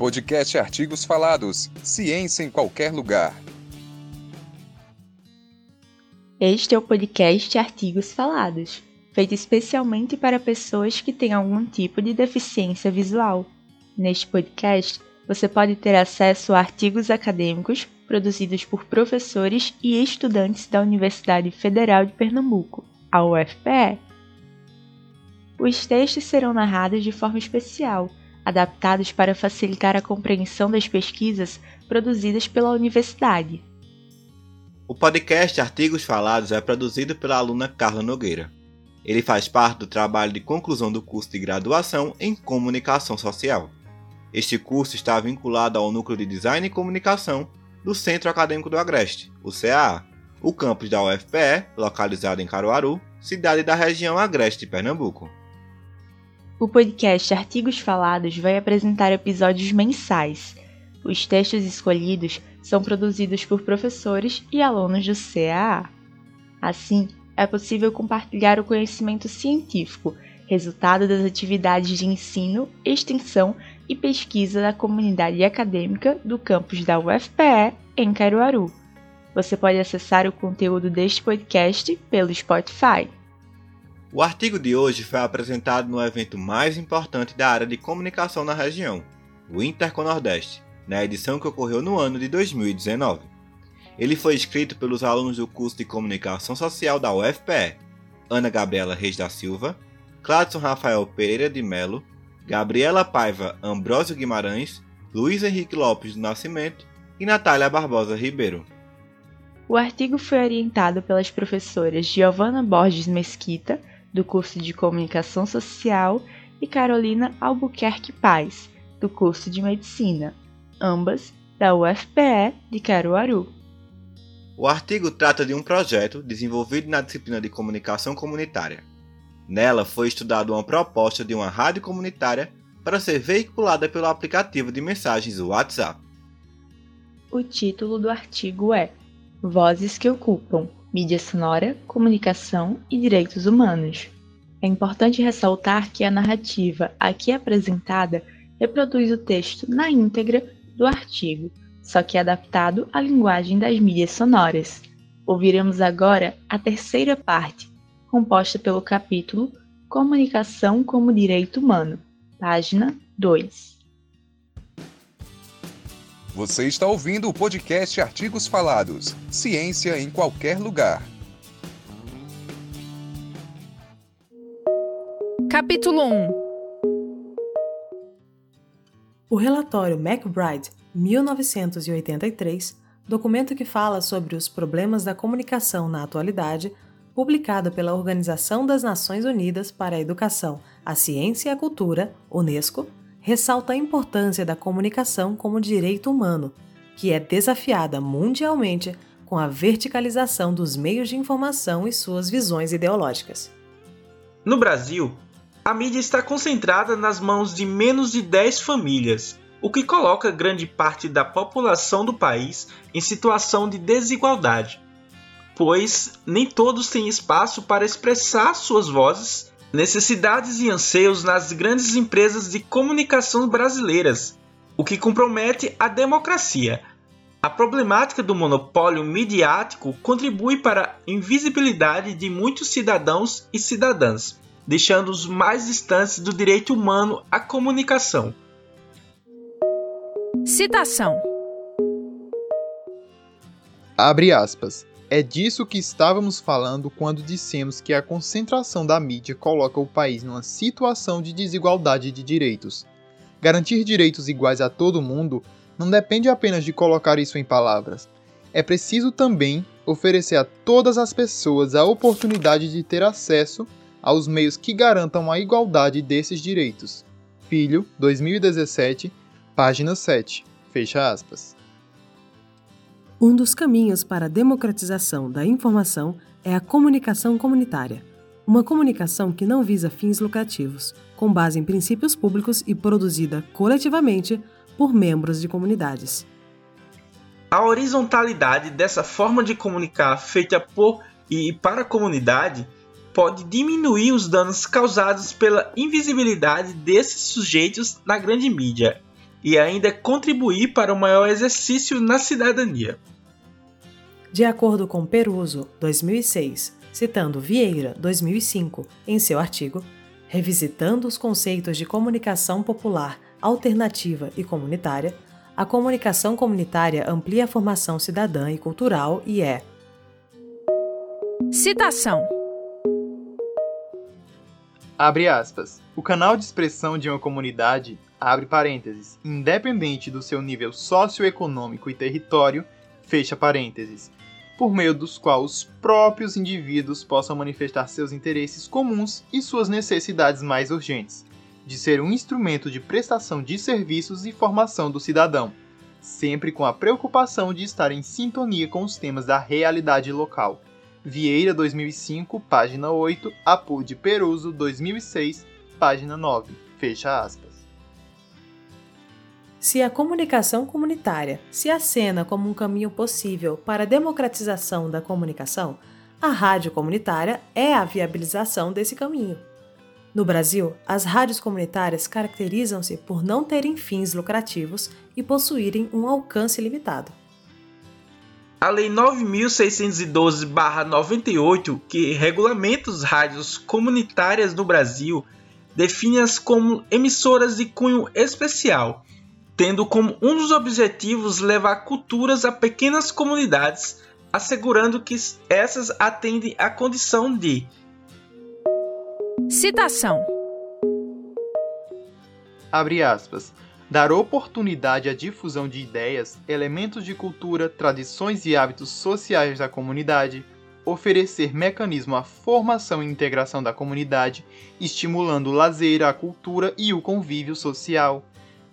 Podcast Artigos Falados, ciência em qualquer lugar. Este é o podcast Artigos Falados, feito especialmente para pessoas que têm algum tipo de deficiência visual. Neste podcast, você pode ter acesso a artigos acadêmicos produzidos por professores e estudantes da Universidade Federal de Pernambuco, a UFPE. Os textos serão narrados de forma especial, adaptados para facilitar a compreensão das pesquisas produzidas pela universidade. O podcast Artigos Falados é produzido pela aluna Carla Nogueira. Ele faz parte do trabalho de conclusão do curso de graduação em Comunicação Social. Este curso está vinculado ao Núcleo de Design e Comunicação do Centro Acadêmico do Agreste, o CAA, o campus da UFPE, localizado em Caruaru, cidade da região Agreste de Pernambuco. O podcast Artigos Falados vai apresentar episódios mensais. Os textos escolhidos são produzidos por professores e alunos do CAA. Assim, é possível compartilhar o conhecimento científico, resultado das atividades de ensino, extensão e pesquisa da comunidade acadêmica do campus da UFPE em Caruaru. Você pode acessar o conteúdo deste podcast pelo Spotify. O artigo de hoje foi apresentado no evento mais importante da área de comunicação na região, o Interconordeste, na edição que ocorreu no ano de 2019. Ele foi escrito pelos alunos do curso de Comunicação Social da UFPE, Ana Gabriela Reis da Silva, Cláudson Rafael Pereira de Melo, Gabriela Paiva Ambrósio Guimarães, Luiz Henrique Lopes do Nascimento e Natália Barbosa Ribeiro. O artigo foi orientado pelas professoras Giovanna Borges Mesquita, do curso de Comunicação Social, e Carolina Albuquerque Paz, do curso de Medicina, ambas da UFPE de Caruaru. O artigo trata de um projeto desenvolvido na disciplina de Comunicação Comunitária. Nela foi estudada uma proposta de uma rádio comunitária para ser veiculada pelo aplicativo de mensagens WhatsApp. O título do artigo é Vozes que Ocupam, Mídia Sonora, Comunicação e Direitos Humanos. É importante ressaltar que a narrativa aqui apresentada reproduz o texto na íntegra do artigo, só que adaptado à linguagem das mídias sonoras. Ouviremos agora a terceira parte, composta pelo capítulo Comunicação como Direito Humano, página 2. Você está ouvindo o podcast Artigos Falados, ciência em qualquer lugar. Capítulo 1. O relatório McBride, 1983, documento que fala sobre os problemas da comunicação na atualidade, publicado pela Organização das Nações Unidas para a Educação, a Ciência e a Cultura, Unesco, ressalta a importância da comunicação como direito humano, que é desafiada mundialmente com a verticalização dos meios de informação e suas visões ideológicas. No Brasil, a mídia está concentrada nas mãos de menos de 10 famílias, o que coloca grande parte da população do país em situação de desigualdade, pois nem todos têm espaço para expressar suas vozes, necessidades e anseios nas grandes empresas de comunicação brasileiras, o que compromete a democracia. A problemática do monopólio midiático contribui para a invisibilidade de muitos cidadãos e cidadãs, deixando-os mais distantes do direito humano à comunicação. Citação. Abre aspas. É disso que estávamos falando quando dissemos que a concentração da mídia coloca o país numa situação de desigualdade de direitos. Garantir direitos iguais a todo mundo não depende apenas de colocar isso em palavras. É preciso também oferecer a todas as pessoas a oportunidade de ter acesso aos meios que garantam a igualdade desses direitos. Filho, 2017, página 7, fecha aspas. Um dos caminhos para a democratização da informação é a comunicação comunitária, uma comunicação que não visa fins lucrativos, com base em princípios públicos e produzida coletivamente por membros de comunidades. A horizontalidade dessa forma de comunicar feita por e para a comunidade pode diminuir os danos causados pela invisibilidade desses sujeitos na grande mídia e ainda contribuir para o maior exercício na cidadania. De acordo com Peruzzo, 2006, citando Vieira, 2005, em seu artigo Revisitando os conceitos de comunicação popular, alternativa e comunitária, a comunicação comunitária amplia a formação cidadã e cultural e é... Citação. Abre aspas. O canal de expressão de uma comunidade, abre parênteses, independente do seu nível socioeconômico e território, fecha parênteses, por meio dos quais os próprios indivíduos possam manifestar seus interesses comuns e suas necessidades mais urgentes, de ser um instrumento de prestação de serviços e formação do cidadão, sempre com a preocupação de estar em sintonia com os temas da realidade local. Vieira, 2005, página 8, APUD Peruzzo, 2006, página 9, fecha aspas. Se a comunicação comunitária se acena como um caminho possível para a democratização da comunicação, a rádio comunitária é a viabilização desse caminho. No Brasil, as rádios comunitárias caracterizam-se por não terem fins lucrativos e possuírem um alcance limitado. A Lei 9.612/98, que regulamenta as rádios comunitárias no Brasil, define-as como emissoras de cunho especial, tendo como um dos objetivos levar culturas a pequenas comunidades, assegurando que essas atendem à condição de... Citação. Abre aspas. Dar oportunidade à difusão de ideias, elementos de cultura, tradições e hábitos sociais da comunidade, oferecer mecanismo à formação e integração da comunidade, estimulando o lazer, a cultura e o convívio social.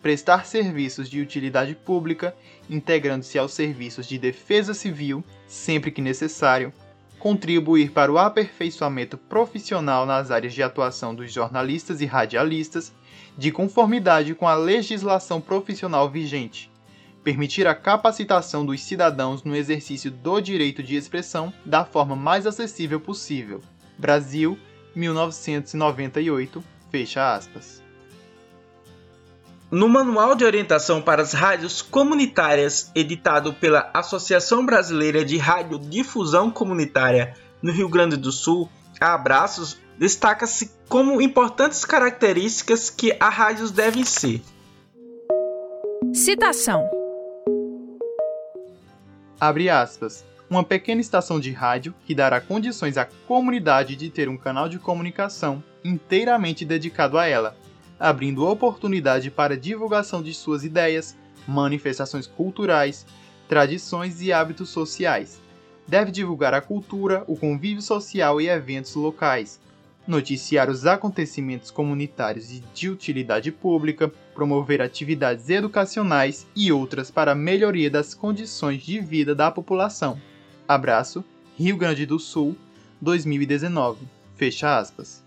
Prestar serviços de utilidade pública, integrando-se aos serviços de defesa civil, sempre que necessário, contribuir para o aperfeiçoamento profissional nas áreas de atuação dos jornalistas e radialistas, de conformidade com a legislação profissional vigente, permitir a capacitação dos cidadãos no exercício do direito de expressão da forma mais acessível possível. Brasil, 1998, fecha aspas. No Manual de Orientação para as Rádios Comunitárias, editado pela Associação Brasileira de Rádio Difusão Comunitária no Rio Grande do Sul, a Abraços, destaca-se como importantes características que as rádios devem ser. Citação. Abre aspas. Uma pequena estação de rádio que dará condições à comunidade de ter um canal de comunicação inteiramente dedicado a ela, abrindo oportunidade para divulgação de suas ideias, manifestações culturais, tradições e hábitos sociais. Deve divulgar a cultura, o convívio social e eventos locais, noticiar os acontecimentos comunitários e de utilidade pública, promover atividades educacionais e outras para a melhoria das condições de vida da população. Abraço, Rio Grande do Sul, 2019. Fecha aspas.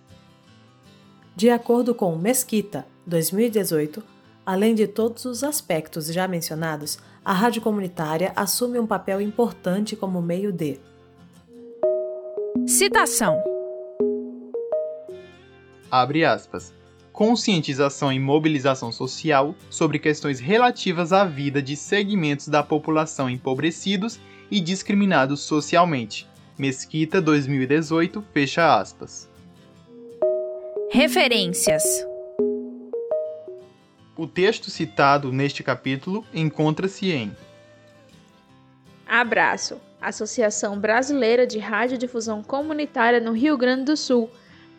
De acordo com Mesquita, 2018, além de todos os aspectos já mencionados, a rádio comunitária assume um papel importante como meio de... Citação. Abre aspas. Conscientização e mobilização social sobre questões relativas à vida de segmentos da população empobrecidos e discriminados socialmente. Mesquita, 2018, fecha aspas. Referências. O texto citado neste capítulo encontra-se em Abraço, Associação Brasileira de Radiodifusão Comunitária no Rio Grande do Sul,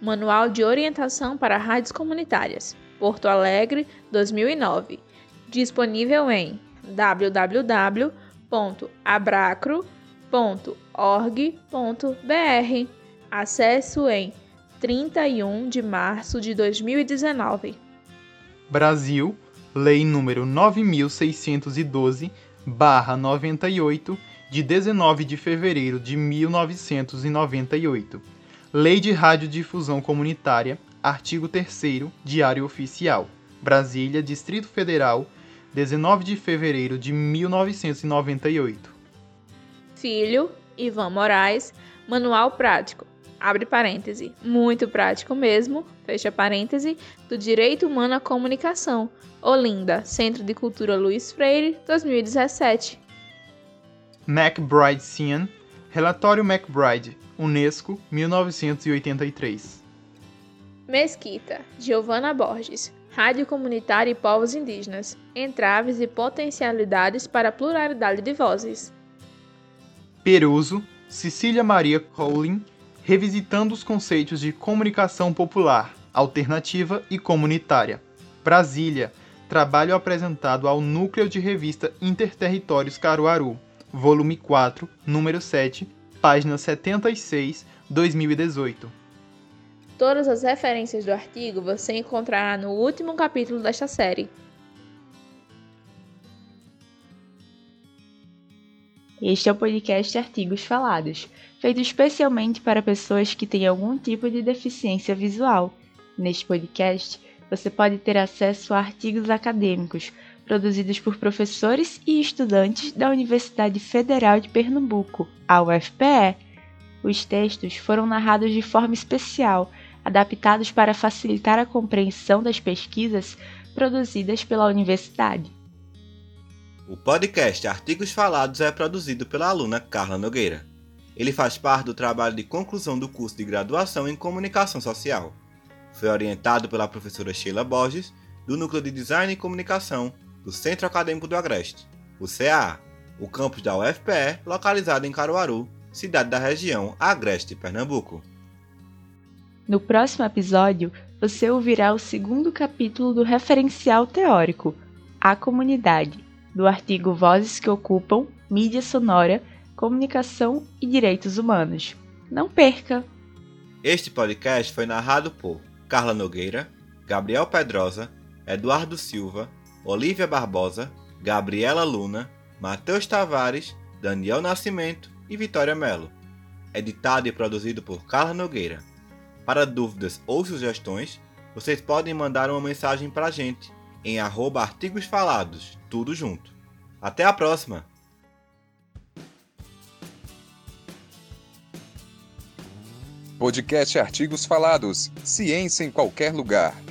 Manual de Orientação para Rádios Comunitárias, Porto Alegre, 2009. Disponível em www.abracro.org.br. Acesso em 31 de março de 2019. Brasil, Lei número 9.612/98, de 19 de fevereiro de 1998. Lei de Radiodifusão Comunitária, artigo 3º, Diário Oficial. Brasília, Distrito Federal, 19 de fevereiro de 1998. Filho, Ivan Moraes, Manual Prático. abre parêntese, muito prático mesmo, fecha parêntese, do Direito Humano à Comunicação, Olinda, Centro de Cultura Luiz Freire, 2017. McBride Cian, Relatório McBride, Unesco, 1983. Mesquita, Giovanna Borges, Rádio Comunitária e Povos Indígenas, Entraves e Potencialidades para a Pluralidade de Vozes. Peruzzo, Cecília Maria Collin, Revisitando os conceitos de comunicação popular, alternativa e comunitária. Brasília, trabalho apresentado ao Núcleo de Revista Interterritórios Caruaru, volume 4, número 7, página 76, 2018. Todas as referências do artigo você encontrará no último capítulo desta série. Este é o podcast Artigos Falados, feito especialmente para pessoas que têm algum tipo de deficiência visual. Neste podcast, você pode ter acesso a artigos acadêmicos, produzidos por professores e estudantes da Universidade Federal de Pernambuco, a UFPE. Os textos foram narrados de forma especial, adaptados para facilitar a compreensão das pesquisas produzidas pela universidade. O podcast Artigos Falados é produzido pela aluna Carla Nogueira. Ele faz parte do trabalho de conclusão do curso de graduação em Comunicação Social. Foi orientado pela professora Sheila Borges, do Núcleo de Design e Comunicação, do Centro Acadêmico do Agreste, o CAA, o campus da UFPE, localizado em Caruaru, cidade da região Agreste, Pernambuco. No próximo episódio, você ouvirá o segundo capítulo do referencial teórico, A Comunidade, do artigo Vozes que Ocupam, Mídia Sonora, Comunicação e Direitos Humanos. Não perca! Este podcast foi narrado por Carla Nogueira, Gabriel Pedrosa, Eduardo Silva, Olívia Barbosa, Gabriela Luna, Matheus Tavares, Daniel Nascimento e Vitória Melo. Editado e produzido por Carla Nogueira. Para dúvidas ou sugestões, vocês podem mandar uma mensagem para a gente em @artigosfalados, tudo junto. Até a próxima! Podcast Artigos Falados. Ciência em qualquer lugar.